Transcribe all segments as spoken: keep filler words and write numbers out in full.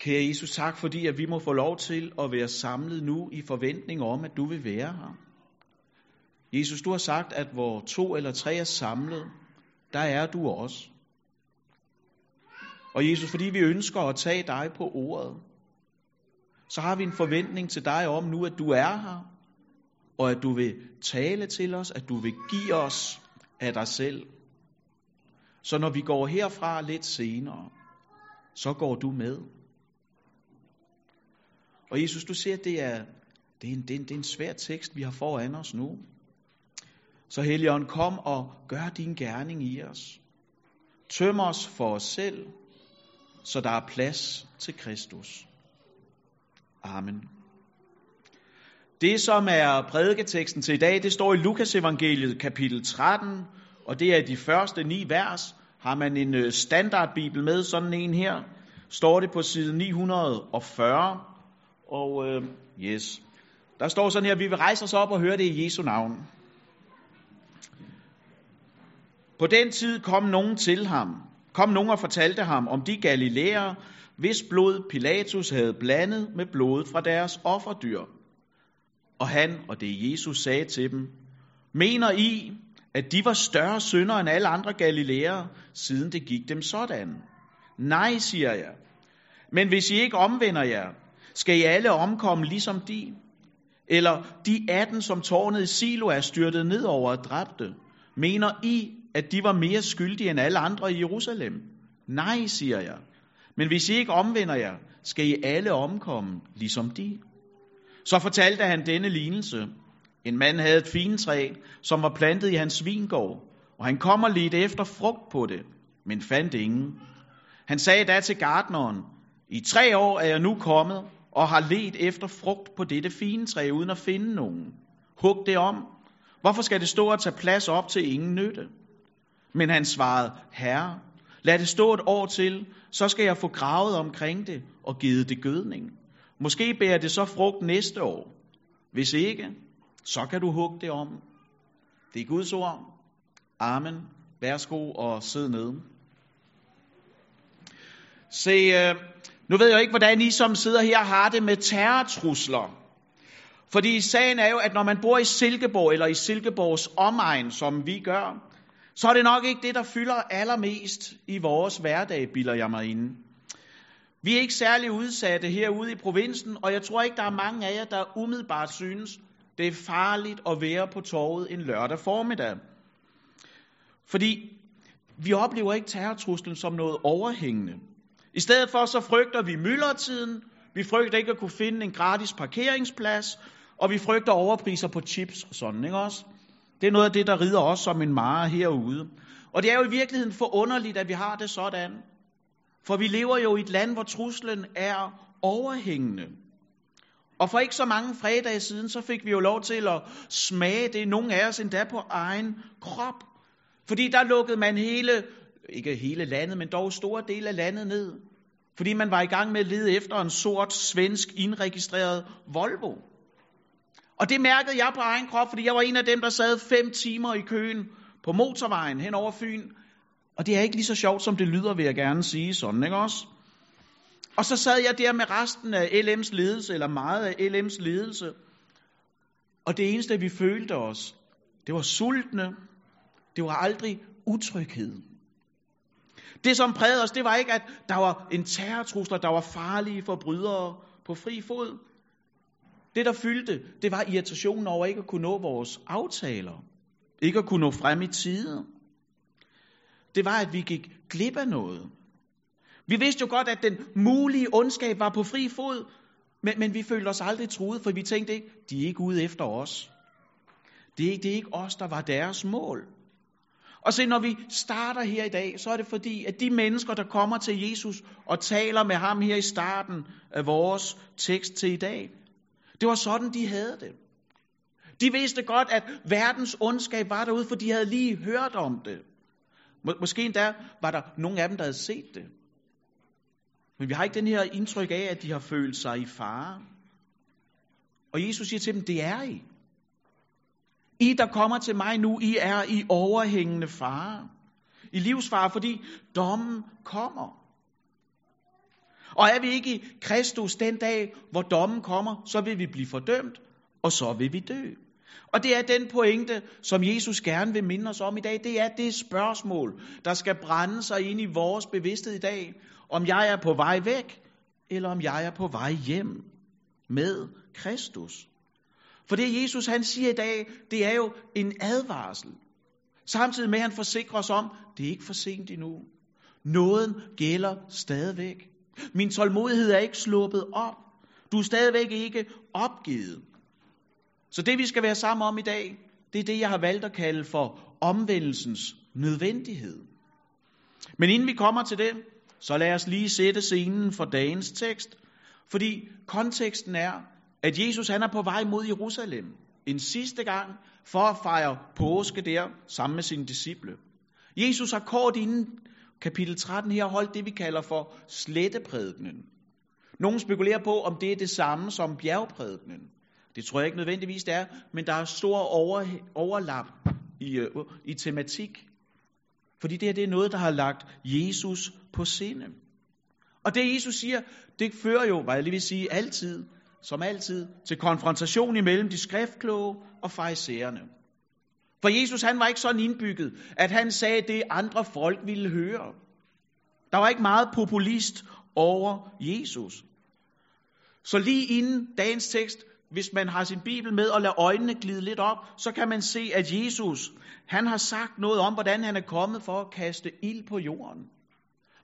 Kære Jesus, tak fordi, at vi må få lov til at være samlet nu i forventning om, at du vil være her. Jesus, du har sagt, at hvor to eller tre er samlet, der er du også. Og Jesus, fordi vi ønsker at tage dig på ordet, så har vi en forventning til dig om nu, at du er her, og at du vil tale til os, at du vil give os af dig selv. Så når vi går herfra lidt senere, så går du med. Og Jesus, du ser, at det er, det er, en, det er, en, det er en svær tekst, vi har foran os nu. Så Helligånd, kom og gør din gerning i os. Tøm os for os selv, så der er plads til Kristus. Amen. Det, som er prædiketeksten til i dag, det står i Lukas evangeliet kapitel tretten, og det er de første ni vers. Har man en standardbibel med, sådan en her, står det på side ni hundrede og fyrre. Og øh, yes, der står sådan her, vi vil rejse os op og høre det i Jesu navn. På den tid kom nogen til ham, kom nogen og fortalte ham om de galilæere, hvis blod Pilatus havde blandet med blodet fra deres offerdyr. Og han, og det er Jesus, sagde til dem, mener I, at de var større syndere end alle andre galilæere, siden det gik dem sådan? Nej, siger jeg. Men hvis I ikke omvender jer, skal I alle omkomme ligesom de? Eller de atten, som tårnet i Silo er styrtet ned over og dræbte, mener I, at de var mere skyldige end alle andre i Jerusalem? Nej, siger jeg. Men hvis I ikke omvender jer, skal I alle omkomme ligesom de. Så fortalte han denne lignelse. En mand havde et figentræ, som var plantet i hans vingård, og han kom og ledte efter frugt på det, men fandt ingen. Han sagde da til gartneren, i tre år er jeg nu kommet og har ledt efter frugt på dette figentræ uden at finde nogen. Hug det om. Hvorfor skal det stå og tage plads op til ingen nytte? Men han svarede, herre, lad det stå et år til, så skal jeg få gravet omkring det og givet det gødning. Måske bærer det så frugt næste år. Hvis ikke, så kan du hugge det om. Det er Guds ord. Amen. Værsgo og sid nede. Se, nu ved jeg ikke, hvordan I som sidder her har det med terrortrusler. Fordi sagen er jo, at når man bor i Silkeborg eller i Silkeborgs omegn, som vi gør, så er det nok ikke det, der fylder allermest i vores hverdag, bilder jeg mig inde. Vi er ikke særlig udsatte herude i provinsen, og jeg tror ikke, der er mange af jer, der umiddelbart synes, det er farligt at være på torvet en lørdag formiddag. Fordi vi oplever ikke terrortruslen som noget overhængende. I stedet for så frygter vi myldretiden, vi frygter ikke at kunne finde en gratis parkeringsplads, og vi frygter overpriser på chips og sådan, ikke også? Det er noget af det, der rider os som en mare herude. Og det er jo i virkeligheden forunderligt, at vi har det sådan. For vi lever jo i et land, hvor truslen er overhængende. Og for ikke så mange fredage siden, så fik vi jo lov til at smage det, nogle af os endda på egen krop. Fordi der lukkede man hele, ikke hele landet, men dog store dele af landet ned. Fordi man var i gang med at lede efter en sort, svensk, indregistreret Volvo. Og det mærkede jeg på egen krop, fordi jeg var en af dem, der sad fem timer i køen på motorvejen hen over Fyn. Og det er ikke lige så sjovt, som det lyder, vil jeg gerne sige sådan, ikke også? Og så sad jeg der med resten af L M's ledelse, eller meget af L M's ledelse. Og det eneste, vi følte os, det var sultne. Det var aldrig utryghed. Det, som prægede os, det var ikke, at der var en terrortrusler, der var farlige forbrydere på fri fod. Det, der fyldte, det var irritationen over ikke at kunne nå vores aftaler. Ikke at kunne nå frem i tide. Det var, at vi gik glip af noget. Vi vidste jo godt, at den mulige ondskab var på fri fod, men, men vi følte os aldrig truet, for vi tænkte ikke, de er ikke ude efter os. Det er, ikke, det er ikke os, der var deres mål. Og se, når vi starter her i dag, så er det fordi, at de mennesker, der kommer til Jesus og taler med ham her i starten af vores tekst til i dag, det var sådan, de havde det. De vidste godt, at verdens ondskab var derude, for de havde lige hørt om det. Måske endda var der nogle af dem, der havde set det. Men vi har ikke den her indtryk af, at de har følt sig i fare. Og Jesus siger til dem, det er I. I, der kommer til mig nu, I er i overhængende fare. I livsfare, fordi dommen kommer. Og er vi ikke i Kristus den dag, hvor dommen kommer, så vil vi blive fordømt, og så vil vi dø. Og det er den pointe, som Jesus gerne vil minde os om i dag. Det er det spørgsmål, der skal brænde sig ind i vores bevidsthed i dag. Om jeg er på vej væk, eller om jeg er på vej hjem med Kristus. For det Jesus han siger i dag, det er jo en advarsel. Samtidig med at han forsikrer os om, det er ikke for sent endnu. Nåden gælder stadigvæk. Min tålmodighed er ikke sluppet op. Du er stadigvæk ikke opgivet. Så det vi skal være sammen om i dag, det er det jeg har valgt at kalde for omvendelsens nødvendighed. Men inden vi kommer til det, så lad os lige sætte scenen for dagens tekst. Fordi konteksten er, at Jesus han er på vej mod Jerusalem en sidste gang for at fejre påske der sammen med sine disciple. Jesus har kort inden kapitel tretten her holdt det vi kalder for sletteprædikenen. Nogle spekulerer på om det er det samme som bjergprædikenen. Det tror jeg ikke nødvendigvis det er, men der er stor over, overlap i, øh, i tematik. Fordi det her det er noget, der har lagt Jesus på sinde. Og det Jesus siger, det fører jo, hvad jeg lige vil sige, altid, som altid, til konfrontation imellem de skriftkloge og farisæerne. For Jesus han var ikke sådan indbygget, at han sagde det, andre folk ville høre. Der var ikke meget populist over Jesus. Så lige inden dagens tekst, hvis man har sin bibel med og lader øjnene glide lidt op, så kan man se, at Jesus, han har sagt noget om, hvordan han er kommet for at kaste ild på jorden.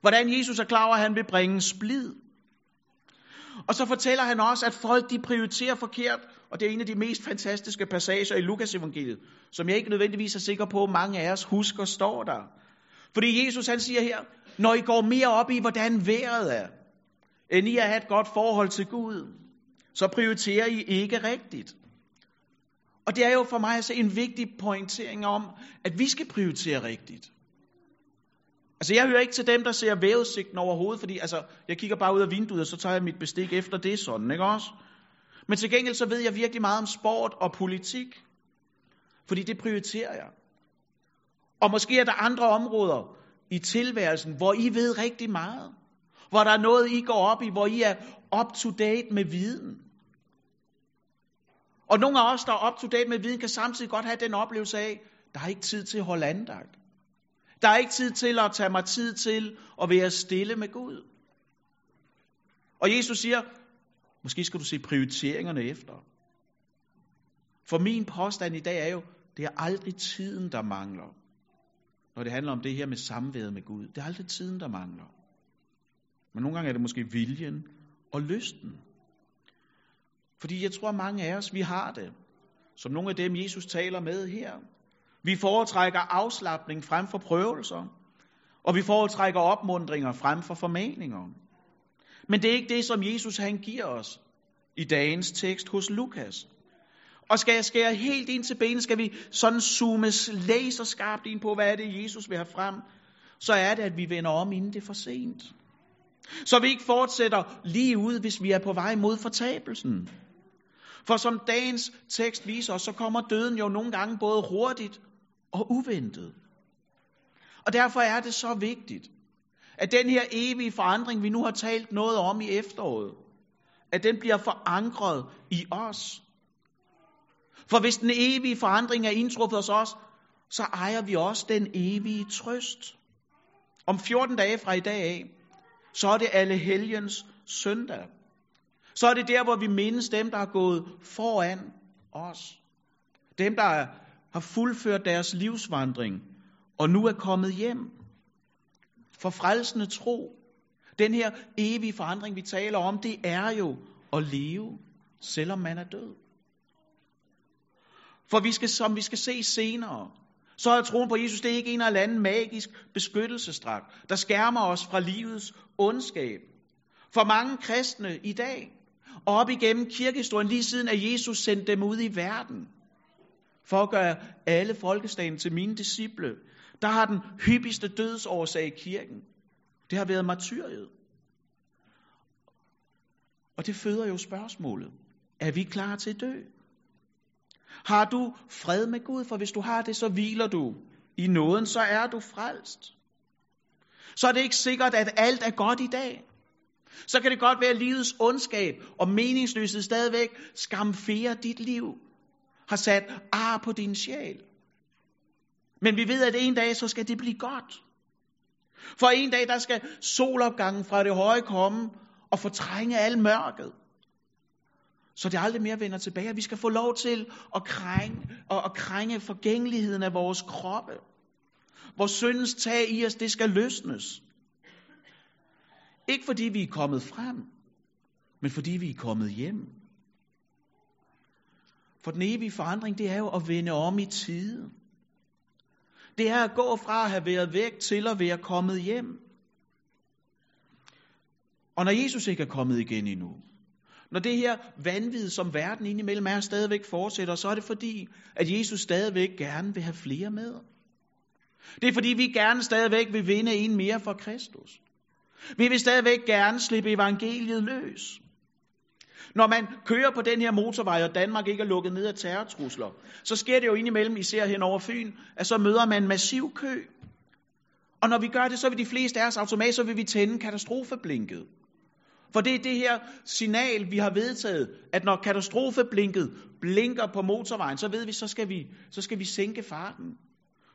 Hvordan Jesus er klar over, at han vil bringe splid. Og så fortæller han også, at folk de prioriterer forkert, og det er en af de mest fantastiske passager i Lukas evangeliet, som jeg ikke nødvendigvis er sikker på, at mange af os husker står der. Fordi Jesus han siger her, når I går mere op i, hvordan vejret er, end I har et godt forhold til Gud, så prioriterer I ikke rigtigt. Og det er jo for mig altså en vigtig pointering om, at vi skal prioritere rigtigt. Altså jeg hører ikke til dem, der ser vejrudsigten overhovedet, fordi altså, jeg kigger bare ud af vinduet, og så tager jeg mit bestik efter det, sådan, ikke også? Men til gengæld så ved jeg virkelig meget om sport og politik, fordi det prioriterer jeg. Og måske er der andre områder i tilværelsen, hvor I ved rigtig meget. Hvor der er noget, I går op i, hvor I er up-to-date med viden. Og nogle af os, der er up-to-date med viden, kan samtidig godt have den oplevelse af, der er ikke tid til at holde andagt. Der er ikke tid til at tage mig tid til at være stille med Gud. Og Jesus siger, måske skal du se prioriteringerne efter. For min påstand i dag er jo, det er aldrig tiden, der mangler. Når det handler om det her med samværet med Gud. Det er aldrig tiden, der mangler. Men nogle gange er det måske viljen og lysten. Fordi jeg tror, at mange af os, vi har det. Som nogle af dem, Jesus taler med her. Vi foretrækker afslapning frem for prøvelser. Og vi foretrækker opmundringer frem for formaninger. Men det er ikke det, som Jesus han giver os i dagens tekst hos Lukas. Og skal jeg skære helt ind til benet, skal vi sådan zoome laserskarpt ind på, hvad er det, Jesus vil have frem. Så er det, at vi vender om, inden det er for sent. Så vi ikke fortsætter lige ud, hvis vi er på vej mod fortabelsen. For som dagens tekst viser os, så kommer døden jo nogle gange både hurtigt og uventet. Og derfor er det så vigtigt, at den her evige forandring, vi nu har talt noget om i efteråret, at den bliver forankret i os. For hvis den evige forandring er indtruffet hos os, så ejer vi også den evige trøst. Om fjorten dage fra i dag af, så er det Allehelgens søndag. Så er det der, hvor vi mindes dem, der har gået foran os. Dem, der har fuldført deres livsvandring og nu er kommet hjem. For frelsende tro, den her evige forandring, vi taler om, det er jo at leve, selvom man er død. For vi skal, som vi skal se senere, så er troen på Jesus, det er ikke en eller anden magisk beskyttelsesdragt, der skærmer os fra livets ondskab. For mange kristne i dag, og op igennem kirkehistorien, lige siden at Jesus sendte dem ud i verden, for at gøre alle folkeslagene til mine disciple, der har den hyppigste dødsårsag i kirken, det har været martyriet. Og det føder jo spørgsmålet, er vi klar til at dø? Har du fred med Gud? For hvis du har det, så hviler du i nåden, så er du frelst. Så er det ikke sikkert, at alt er godt i dag. Så kan det godt være, at livets ondskab og meningsløshed stadigvæk skamferer dit liv. Har sat ar på din sjæl. Men vi ved, at en dag, så skal det blive godt. For en dag, der skal solopgangen fra det høje komme og fortrænge al mørket. Så det aldrig mere vender tilbage. Vi skal få lov til at krænge, at krænge forgængeligheden af vores kroppe. Vores syndens tag i os, det skal løsnes. Ikke fordi vi er kommet frem, men fordi vi er kommet hjem. For den evige forandring, det er jo at vende om i tide. Det er at gå fra at have været væk til at være kommet hjem. Og når Jesus ikke er kommet igen endnu, når det her vanvid, som verden indimellem er, stadigvæk fortsætter, så er det fordi, at Jesus stadigvæk gerne vil have flere med. Det er fordi, vi gerne stadigvæk vil vinde en mere for Kristus. Vi vil stadigvæk gerne slippe evangeliet løs. Når man kører på den her motorvej, og Danmark ikke er lukket ned af terrortrusler, så sker det jo indimellem, især hen over Fyn, at så møder man en massiv kø. Og når vi gør det, så vil de fleste af os automatisk, så vil vi tænde katastrofeblinket. For det er det her signal, vi har vedtaget, at når katastrofeblinket blinker på motorvejen, så ved vi, så skal vi, så skal vi sænke farten.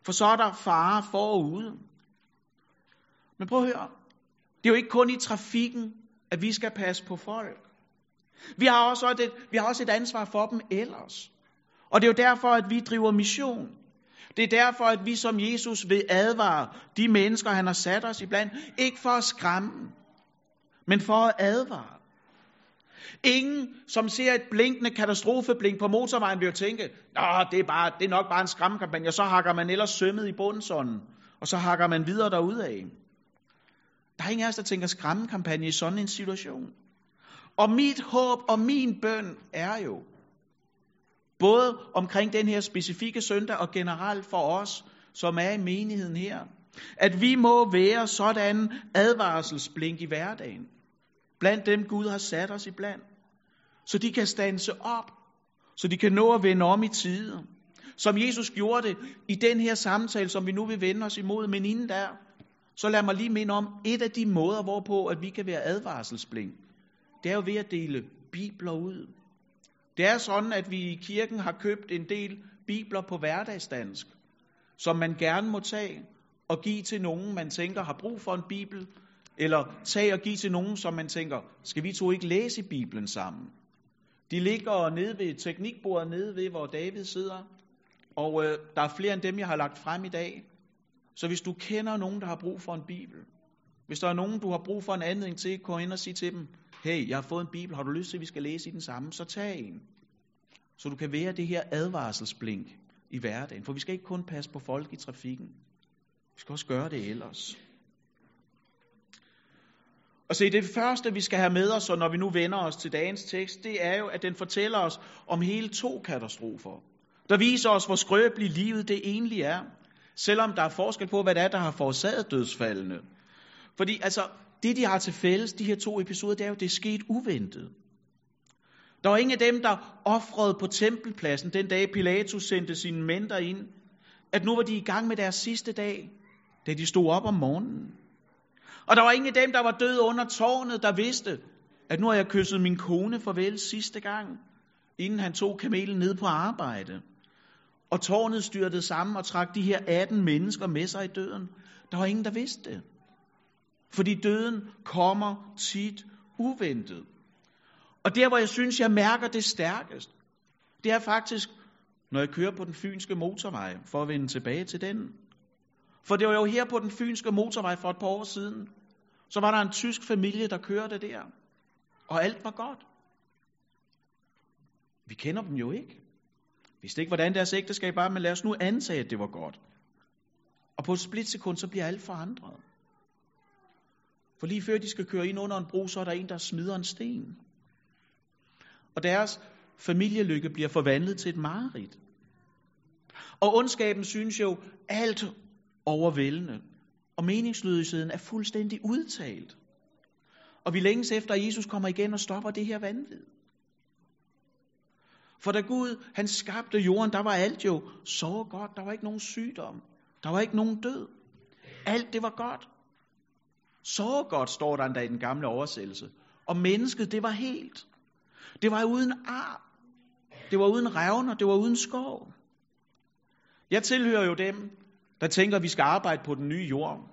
For så er der fare forude. Men prøv at høre. Det er jo ikke kun i trafikken, at vi skal passe på folk. Vi har også et, vi har også et ansvar for dem ellers. Og det er jo derfor, at vi driver mission. Det er derfor, at vi som Jesus vil advare de mennesker, han har sat os iblandt. Ikke for at skræmme, men for at advare. Ingen, som ser et blinkende katastrofeblink på motorvejen, vil jo tænke, nå, det er, bare, det er nok bare en skræmmekampagne, og så hakker man ellers sømmet i bundsånden, og så hakker man videre derudad. Der er ingen af os, der tænker skræmmekampagne i sådan en situation. Og mit håb og min bøn er jo, både omkring den her specifikke søndag og generelt for os, som er i menigheden her, at vi må være sådan advarselsblink i hverdagen, blandt dem Gud har sat os iblandt, så de kan standse op, så de kan nå at vende om i tide. Som Jesus gjorde det i den her samtale, som vi nu vil vende os imod, men inden der, så lad mig lige minde om et af de måder, hvorpå at vi kan være advarselsblink. Det er jo ved at dele bibler ud. Det er sådan, at vi i kirken har købt en del bibler på hverdagsdansk, som man gerne må tage og give til nogen, man tænker har brug for en bibel, eller tage og give til nogen, som man tænker, skal vi to ikke læse Bibelen sammen? De ligger nede ved teknikbordet, nede ved, hvor David sidder, og øh, der er flere end dem, jeg har lagt frem i dag. Så hvis du kender nogen, der har brug for en bibel, hvis der er nogen, du har brug for en anledning til, gå ind og sige til dem, hey, jeg har fået en bibel, har du lyst til, at vi skal læse i den samme, så tag en. Så du kan være det her advarselsblink i hverdagen, for vi skal ikke kun passe på folk i trafikken. Vi skal også gøre det ellers. Og se, det første, vi skal have med os, og når vi nu vender os til dagens tekst, det er jo, at den fortæller os om hele to katastrofer, der viser os, hvor skrøbeligt livet det egentlig er, selvom der er forskel på, hvad det er, der har forårsaget dødsfaldene. Fordi altså, det de har til fælles, de her to episoder, det er jo, det er sket uventet. Der var ingen af dem, der ofrede på tempelpladsen, den dag Pilatus sendte sine mænd ind, at nu var de i gang med deres sidste dag, da de stod op om morgenen. Og der var ingen af dem, der var døde under tårnet, der vidste, at nu har jeg kysset min kone farvel sidste gang, inden han tog kamelen ned på arbejde. Og tårnet styrtede sammen og trak de her atten mennesker med sig i døden. Der var ingen, der vidste det. Fordi døden kommer tit uventet. Og der, hvor jeg synes, jeg mærker det stærkest, det er faktisk, når jeg kører på den fynske motorvej, for at vende tilbage til den. For det var jo her på den fynske motorvej for et par år siden, så var der en tysk familie, der kørte der. Og alt var godt. Vi kender dem jo ikke. Vi vidste ikke, hvordan deres ægteskab var, men lad os nu antage, at det var godt. Og på et splitsekund, så bliver alt forandret. For lige før de skal køre ind under en bro, så er der en, der smider en sten. Og deres familielykke bliver forvandlet til et mareridt. Og ondskaben synes jo alt overvældende. Og meningsløsheden er fuldstændig udtalt. Og vi længes efter, at Jesus kommer igen og stopper det her vanvid. For da Gud, han skabte jorden, der var alt jo så godt. Der var ikke nogen sygdom. Der var ikke nogen død. Alt det var godt. Så godt står der endda i den gamle oversættelse. Og mennesket, det var helt. Det var uden ar. Det var uden revner. Det var uden skov. Jeg tilhører jo dem, der tænker, at vi skal arbejde på den nye jord.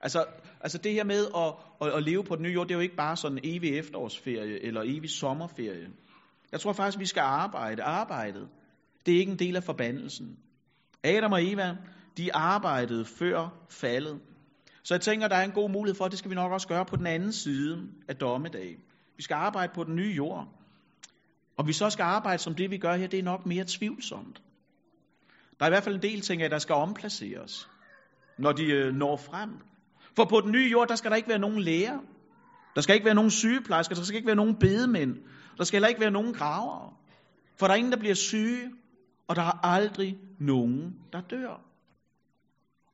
Altså, altså det her med at, at, at leve på den nye jord, det er jo ikke bare sådan en evig efterårsferie eller evig sommerferie. Jeg tror faktisk, vi skal arbejde. Arbejdet, det er ikke en del af forbandelsen. Adam og Eva, de arbejdede før faldet. Så jeg tænker, der er en god mulighed for, at det skal vi nok også gøre på den anden side af dommedag. Vi skal arbejde på den nye jord. Og vi så skal arbejde som det, vi gør her, det er nok mere tvivlsomt. Der er i hvert fald en del ting, der skal omplaceres, når de når frem. For på den nye jord, der skal der ikke være nogen læger. Der skal ikke være nogen sygeplejersker. Der skal ikke være nogen bedemænd. Der skal heller ikke være nogen gravere. For der er ingen, der bliver syge. Og der er aldrig nogen, der dør.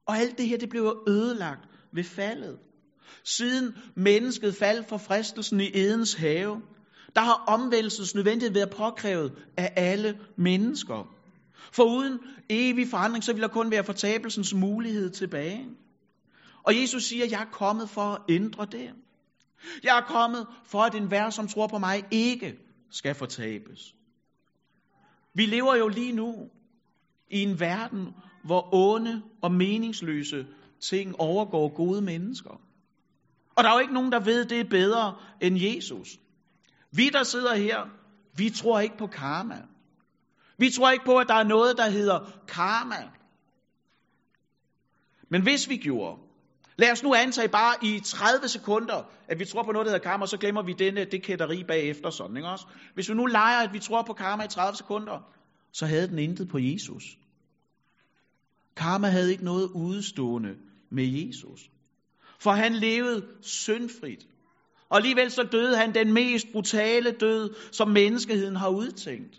Og alt det her, det blev ødelagt ved faldet. Siden mennesket faldt for fristelsen i Edens have, der har omvendelsens nødvendighed været påkrævet af alle mennesker. For uden evig forandring, så vil der kun være fortabelsens mulighed tilbage. Og Jesus siger, jeg er kommet for at ændre det. Jeg er kommet for, at enhver, som tror på mig, ikke skal fortabes. Vi lever jo lige nu i en verden, hvor onde og meningsløse ting overgår gode mennesker. Og der er jo ikke nogen, der ved, det er bedre end Jesus. Vi, der sidder her, vi tror ikke på karma. Vi tror ikke på, at der er noget, der hedder karma. Men hvis vi gjorde, lad os nu antage bare i tredive sekunder, at vi tror på noget, der hedder karma, og så glemmer vi denne, det kætteri bagefter, sådan, ikke også? Hvis vi nu leger, at vi tror på karma i tredive sekunder, så havde den intet på Jesus. Karma havde ikke noget udstående med Jesus. For han levede syndfrit. Og alligevel så døde han den mest brutale død, som menneskeheden har udtænkt.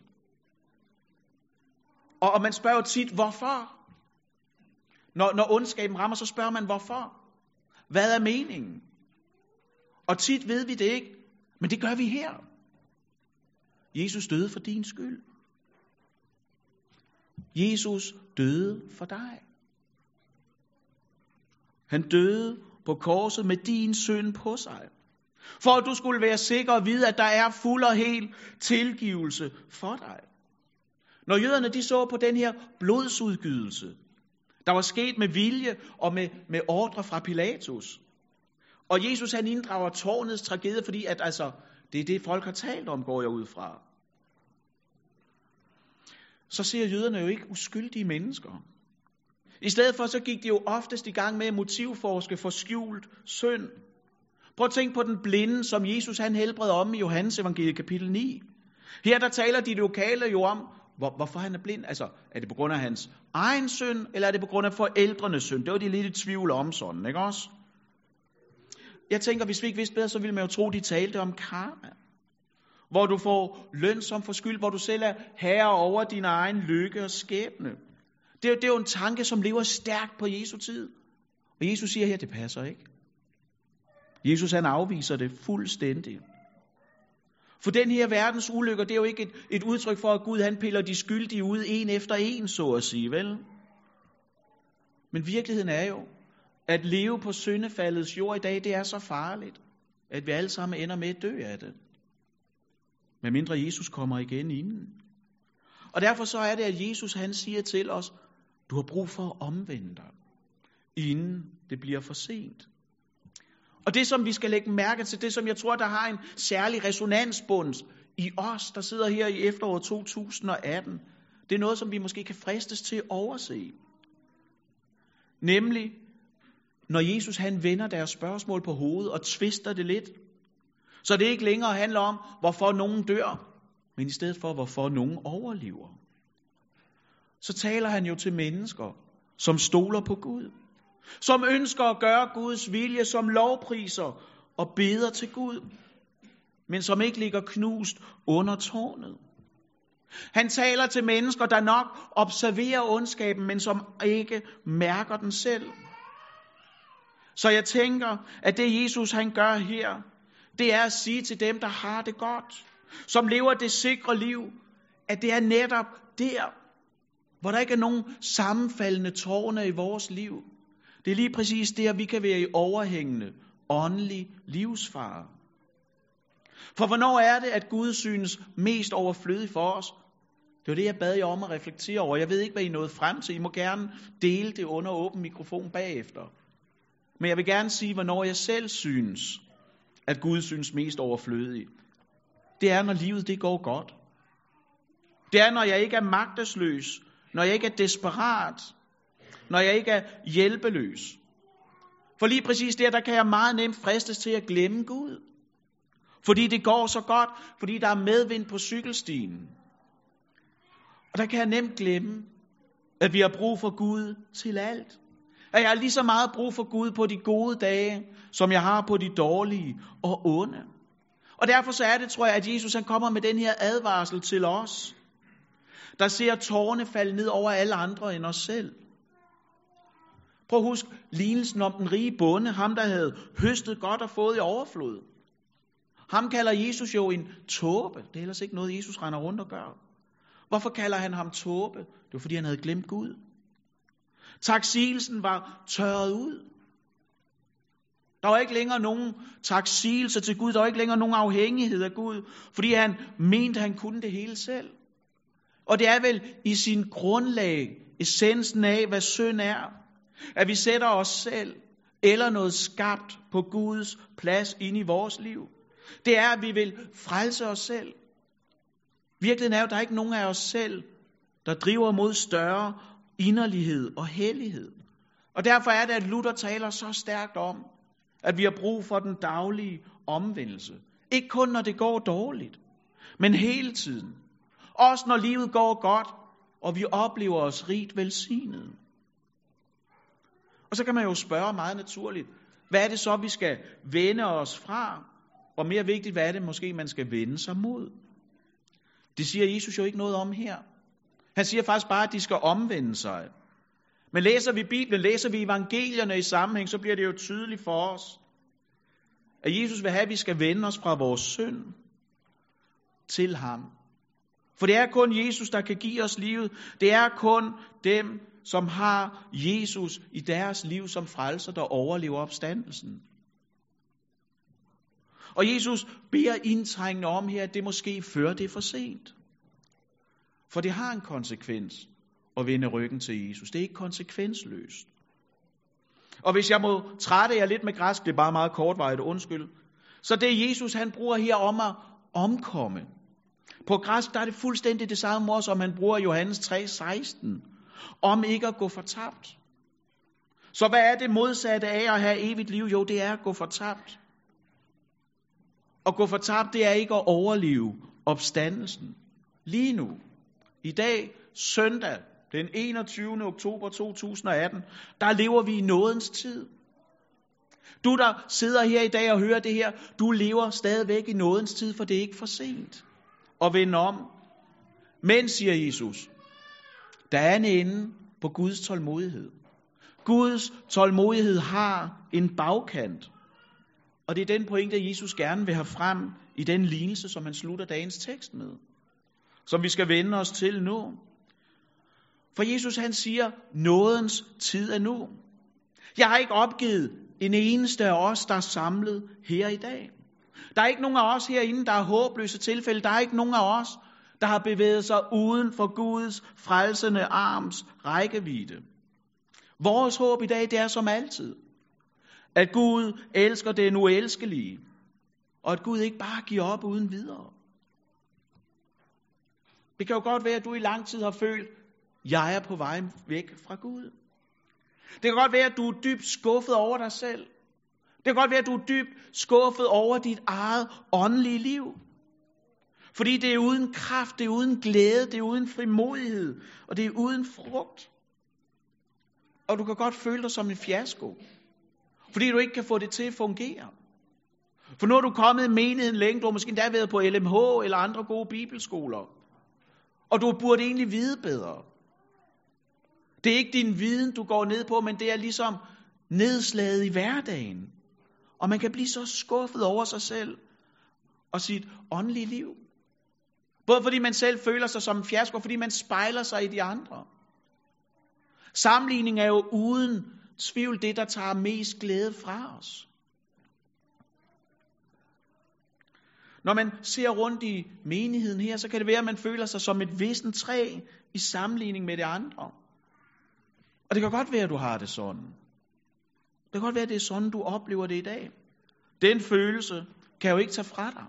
Og, og man spørger tit, hvorfor? Når, når ondskaben rammer, så spørger man, hvorfor? Hvad er meningen? Og tit ved vi det ikke, men det gør vi her. Jesus døde for din skyld. Jesus døde for dig. Han døde på korset med din synd på sig. For at du skulle være sikker og vide, at der er fuld og hel tilgivelse for dig. Når jøderne de så på den her blodsudgydelse, der var sket med vilje og med, med ordre fra Pilatus. Og Jesus han inddrager tårnets tragedie, fordi at, altså, det er det folk har talt om, går jeg ud fra. Så ser jøderne jo ikke uskyldige mennesker. I stedet for så gik de jo oftest i gang med at motivforske for skjult synd. Prøv at tænke på den blinde, som Jesus han helbreder om i Johannes evangeliet kapitel ni. Her der taler de lokale jo om, hvor, hvorfor han er blind. Altså, er det på grund af hans egen synd, eller er det på grund af forældrenes synd? Det var de lidt i tvivl om sådan, ikke også? Jeg tænker, hvis vi ikke vidste bedre, så ville man jo tro, de talte om karma. Hvor du får løn som for skyld, hvor du selv er herre over din egen lykke og skæbne. Det er, det er jo en tanke, som lever stærkt på Jesu tid. Og Jesus siger her, det passer ikke. Jesus han afviser det fuldstændig. For den her verdens ulykker, det er jo ikke et, et udtryk for, at Gud han piller de skyldige ud en efter en, så at sige, vel? Men virkeligheden er jo, at leve på syndefaldets jord i dag, det er så farligt, at vi alle sammen ender med at dø af det. Medmindre Jesus kommer igen inden. Og derfor så er det, at Jesus han siger til os, du har brug for at omvende dig, inden det bliver for sent. Og det, som vi skal lægge mærke til, det som jeg tror, der har en særlig resonansbunds i os, der sidder her i efteråret to tusind atten, det er noget, som vi måske kan fristes til at overse. Nemlig, når Jesus han vender deres spørgsmål på hovedet og twister det lidt, så det ikke længere handler om, hvorfor nogen dør, men i stedet for, hvorfor nogen overlever. Så taler han jo til mennesker, som stoler på Gud. Som ønsker at gøre Guds vilje, som lovpriser og beder til Gud, men som ikke ligger knust under tårnet. Han taler til mennesker, der nok observerer ondskaben, men som ikke mærker den selv. Så jeg tænker, at det Jesus han gør her, det er at sige til dem, der har det godt, som lever det sikre liv, at det er netop der, hvor der ikke er nogen sammenfaldende tårne i vores liv. Det er lige præcis der, vi kan være i overhængende åndelig livsfare. For hvornår er det, at Gud synes mest overflødig for os? Det var det, jeg bad jer om at reflektere over. Jeg ved ikke, hvad I nåede frem til. I må gerne dele det under åben mikrofon bagefter. Men jeg vil gerne sige, hvornår jeg selv synes, at Gud synes mest overflødig. Det er, når livet det går godt. Det er, når jeg ikke er magtesløs. Når jeg ikke er desperat. Når jeg ikke er hjælpeløs. For lige præcis der, der kan jeg meget nemt fristes til at glemme Gud. Fordi det går så godt. Fordi der er medvind på cykelstien. Og der kan jeg nemt glemme, at vi har brug for Gud til alt. At jeg har lige så meget brug for Gud på de gode dage, som jeg har på de dårlige og onde. Og derfor så er det, tror jeg, at Jesus han kommer med den her advarsel til os, der ser tårerne falde ned over alle andre end os selv. Prøv at huske lignelsen om den rige bonde, ham der havde høstet godt og fået i overflod. Ham kalder Jesus jo en tåbe. Det er ellers ikke noget, Jesus render rundt og gør. Hvorfor kalder han ham tåbe? Det var, fordi han havde glemt Gud. Taksigelsen var tørret ud. Der var ikke længere nogen taksigelse til Gud. Der var ikke længere nogen afhængighed af Gud. Fordi han mente, han kunne det hele selv. Og det er vel i sin grundlag, essensen af, hvad synd er. At vi sætter os selv eller noget skabt på Guds plads inde i vores liv. Det er, at vi vil frelse os selv. Virkeligheden er jo, at der er ikke nogen af os selv, der driver mod større inderlighed og hellighed. Og derfor er det, at Luther taler så stærkt om, at vi har brug for den daglige omvendelse. Ikke kun når det går dårligt, men hele tiden. Også når livet går godt, og vi oplever os rigt velsignede. Og så kan man jo spørge meget naturligt, hvad er det så, vi skal vende os fra? Og mere vigtigt, hvad er det måske, man skal vende sig mod? Det siger Jesus jo ikke noget om her. Han siger faktisk bare, at de skal omvende sig. Men læser vi Bibelen, læser vi evangelierne i sammenhæng, så bliver det jo tydeligt for os, at Jesus vil have, at vi skal vende os fra vores synd til ham. For det er kun Jesus, der kan give os livet. Det er kun dem, som har Jesus i deres liv som frelser, der overlever opstandelsen. Og Jesus beder indtrængende om her, at det måske før det er for sent. For det har en konsekvens at vende ryggen til Jesus. Det er ikke konsekvensløst. Og hvis jeg må trætte jer lidt med græsk, det er bare meget kortvarigt, undskyld. Så det Jesus han bruger her om at omkomme. På græsk der er det fuldstændig det samme ord, som han bruger i Johannes tre seksten. Om ikke at gå fortabt. Så hvad er det modsatte af at have evigt liv? Jo, det er at gå fortabt. At gå fortabt, det er ikke at overleve opstandelsen. Lige nu, i dag, søndag, den enogtyvende oktober to tusind atten, der lever vi i nådens tid. Du, der sidder her i dag og hører det her, du lever stadigvæk i nådens tid, for det er ikke for sent at vende om. Men, siger Jesus, der er en ende på Guds tålmodighed. Guds tålmodighed har en bagkant. Og det er den pointe, Jesus gerne vil have frem i den lignelse, som han slutter dagens tekst med. Som vi skal vende os til nu. For Jesus han siger, nådens tid er nu. Jeg har ikke opgivet en eneste af os, der er samlet her i dag. Der er ikke nogen af os herinde, der er håbløse tilfælde. Der er ikke nogen af os, der har bevæget sig uden for Guds frelsende arms rækkevidde. Vores håb i dag, det er som altid. At Gud elsker det uelskelige. Og at Gud ikke bare giver op uden videre. Det kan jo godt være, at du i lang tid har følt, at jeg er på vej væk fra Gud. Det kan godt være, at du er dybt skuffet over dig selv. Det kan godt være, at du er dybt skuffet over dit eget åndelige liv. Fordi det er uden kraft, det er uden glæde, det er uden frimodighed, og det er uden frugt. Og du kan godt føle dig som en fiasko. Fordi du ikke kan få det til at fungere. For nu er du kommet i menigheden længe, du har måske endda været på L M H eller andre gode bibelskoler. Og du burde egentlig vide bedre. Det er ikke din viden, du går ned på, men det er ligesom nedslaget i hverdagen. Og man kan blive så skuffet over sig selv og sit åndelige liv. Både fordi man selv føler sig som en fiasko, og fordi man spejler sig i de andre. Sammenligning er jo uden tvivl det, der tager mest glæde fra os. Når man ser rundt i menigheden her, så kan det være, at man føler sig som et vistent træ i sammenligning med det andre. Og det kan godt være, at du har det sådan. Det kan godt være, at det er sådan, du oplever det i dag. Den følelse kan jeg jo ikke tage fra dig.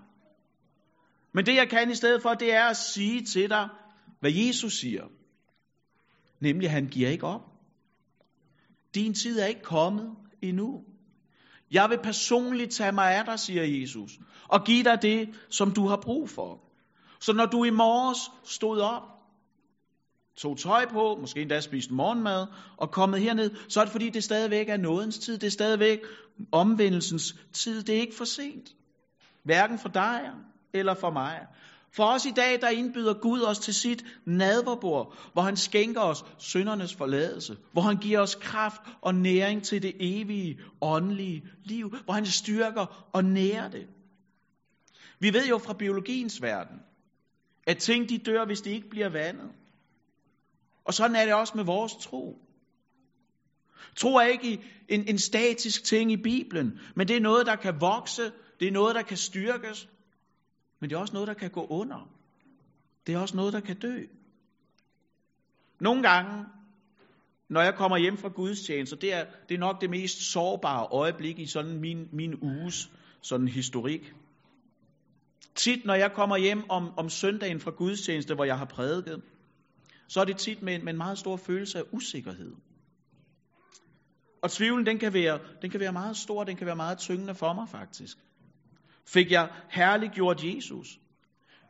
Men det jeg kan i stedet for, det er at sige til dig, hvad Jesus siger. Nemlig, han giver ikke op. Din tid er ikke kommet endnu. Jeg vil personligt tage mig af dig, siger Jesus, og give dig det, som du har brug for. Så når du i morges stod op, tog tøj på, måske endda spiste morgenmad, og kommet herned, så er det fordi, det stadigvæk er nådens tid, det er stadigvæk omvendelsens tid, det er ikke for sent. Hverken for dig eller for mig. For os i dag, der indbyder Gud os til sit nadverbord, hvor han skænker os syndernes forladelse, hvor han giver os kraft og næring til det evige, åndelige liv, hvor han styrker og nærer det. Vi ved jo fra biologiens verden, at ting de dør, hvis de ikke bliver vandet. Og sådan er det også med vores tro. Tro er ikke en, en statisk ting i Bibelen, men det er noget, der kan vokse, det er noget, der kan styrkes, men det er også noget, der kan gå under. Det er også noget, der kan dø. Nogle gange, når jeg kommer hjem fra gudstjenester, det er, det er nok det mest sårbare øjeblik i sådan min, min uges sådan historik. Tit, når jeg kommer hjem om, om søndagen fra gudstjeneste, hvor jeg har prædiket, så er det tit med en, med en meget stor følelse af usikkerhed. Og tvivlen, den kan være, den kan være meget stor, den kan være meget tyngende for mig faktisk. Fik jeg herliggjort Jesus?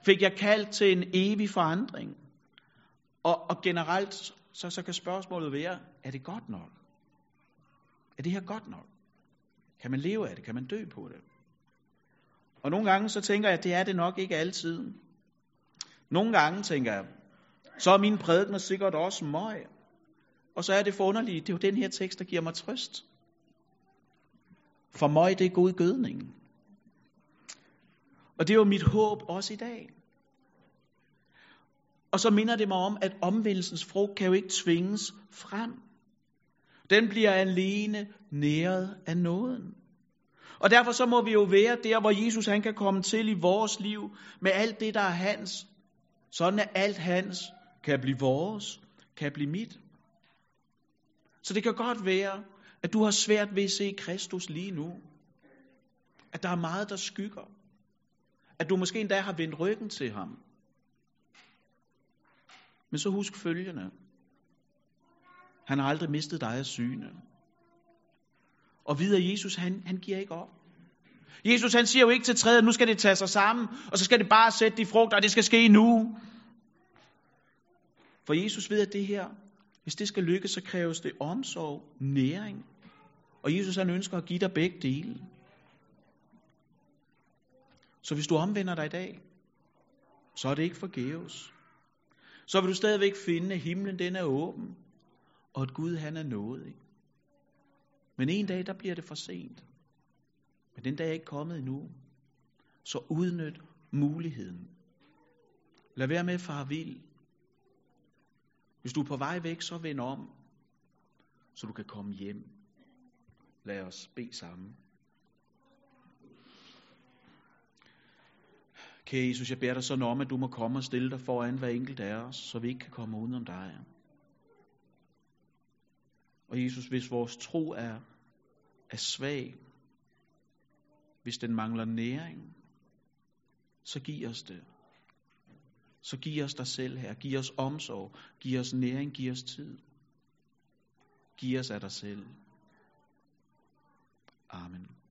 Fik jeg kaldt til en evig forandring? Og, og generelt, så, så kan spørgsmålet være, er det godt nok? Er det her godt nok? Kan man leve af det? Kan man dø på det? Og nogle gange, så tænker jeg, det er det nok ikke altid. Nogle gange, tænker jeg, så er mine prædikener sikkert også møg. Og så er det forunderligt, det er jo den her tekst, der giver mig trøst. For møg, det er god gødning. Og det er jo mit håb også i dag. Og så minder det mig om, at omvendelsens frugt kan jo ikke tvinges frem. Den bliver alene næret af nåden. Og derfor så må vi jo være der, hvor Jesus han kan komme til i vores liv, med alt det, der er hans. Sådan at alt hans kan blive vores, kan blive mit. Så det kan godt være, at du har svært ved at se Kristus lige nu. At der er meget, der skygger. At du måske endda har vendt ryggen til ham. Men så husk følgende. Han har aldrig mistet dig af syne. Og videre Jesus, han, han giver ikke op. Jesus han siger jo ikke til træet, nu skal det tage sig sammen, og så skal det bare sætte de frugter, og det skal ske nu. For Jesus ved, at det her, hvis det skal lykkes, så kræves det omsorg, næring. Og Jesus han ønsker at give dig begge dele. Så hvis du omvender dig i dag, så er det ikke forgæves. Så vil du stadigvæk finde, at himlen den er åben, og at Gud han er nådig. Men en dag, der bliver det for sent. Men den dag er ikke kommet endnu. Så udnyt muligheden. Lad være med at fare vild. Hvis du er på vej væk, så vend om, så du kan komme hjem. Lad os bede sammen. Kære Jesus, jeg beder dig sådan om, at du må komme og stille dig foran hver enkelt af os, så vi ikke kan komme udenom dig. Og Jesus, hvis vores tro er, er svag, hvis den mangler næring, så giv os det. Så giv os dig selv her. Giv os omsorg. Giv os næring. Giv os tid. Giv os af dig selv. Amen.